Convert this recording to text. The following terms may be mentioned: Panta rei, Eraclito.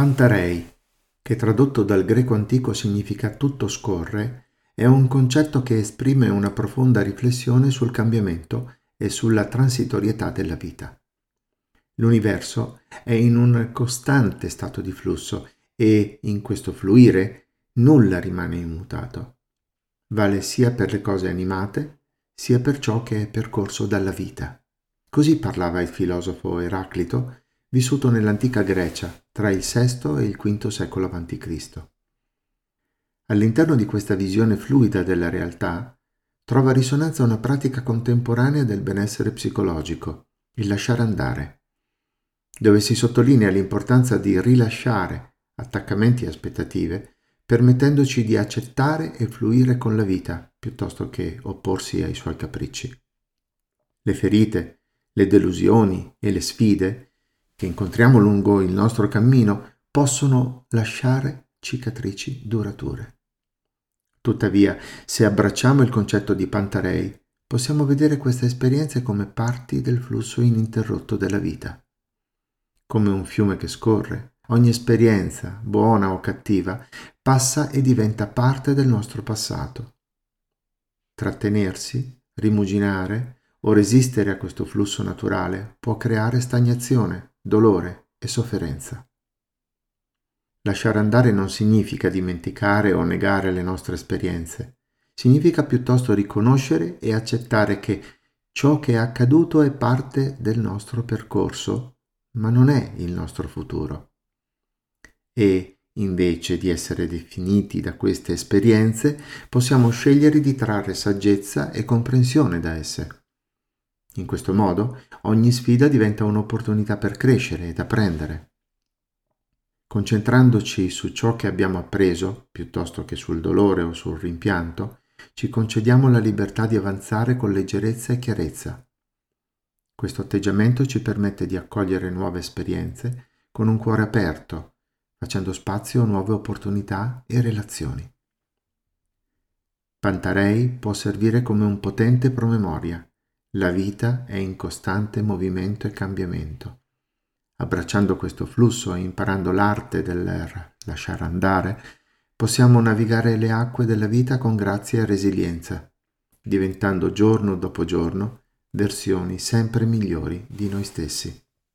Panta rei, che tradotto dal greco antico significa tutto scorre, è un concetto che esprime una profonda riflessione sul cambiamento e sulla transitorietà della vita. L'universo è in un costante stato di flusso e, in questo fluire, nulla rimane immutato. Vale sia per le cose animate, sia per ciò che è percorso dalla vita. Così parlava il filosofo Eraclito, vissuto nell'antica Grecia, tra il VI e il V secolo a.C. All'interno di questa visione fluida della realtà trova risonanza una pratica contemporanea del benessere psicologico, il lasciare andare, dove si sottolinea l'importanza di rilasciare attaccamenti e aspettative, permettendoci di accettare e fluire con la vita, piuttosto che opporsi ai suoi capricci. Le ferite, le delusioni e le sfide che incontriamo lungo il nostro cammino possono lasciare cicatrici durature. Tuttavia, se abbracciamo il concetto di Panta rei, possiamo vedere queste esperienze come parti del flusso ininterrotto della vita. Come un fiume che scorre, ogni esperienza, buona o cattiva, passa e diventa parte del nostro passato. Trattenersi, rimuginare o resistere a questo flusso naturale può creare stagnazione, dolore e sofferenza. Lasciare andare non significa dimenticare o negare le nostre esperienze, significa piuttosto riconoscere e accettare che ciò che è accaduto è parte del nostro percorso, ma non è il nostro futuro. E, invece di essere definiti da queste esperienze, possiamo scegliere di trarre saggezza e comprensione da esse. In questo modo, ogni sfida diventa un'opportunità per crescere ed apprendere. Concentrandoci su ciò che abbiamo appreso, piuttosto che sul dolore o sul rimpianto, ci concediamo la libertà di avanzare con leggerezza e chiarezza. Questo atteggiamento ci permette di accogliere nuove esperienze con un cuore aperto, facendo spazio a nuove opportunità e relazioni. Panta rei può servire come un potente promemoria. La vita è in costante movimento e cambiamento. Abbracciando questo flusso e imparando l'arte del lasciare andare, possiamo navigare le acque della vita con grazia e resilienza, diventando giorno dopo giorno versioni sempre migliori di noi stessi.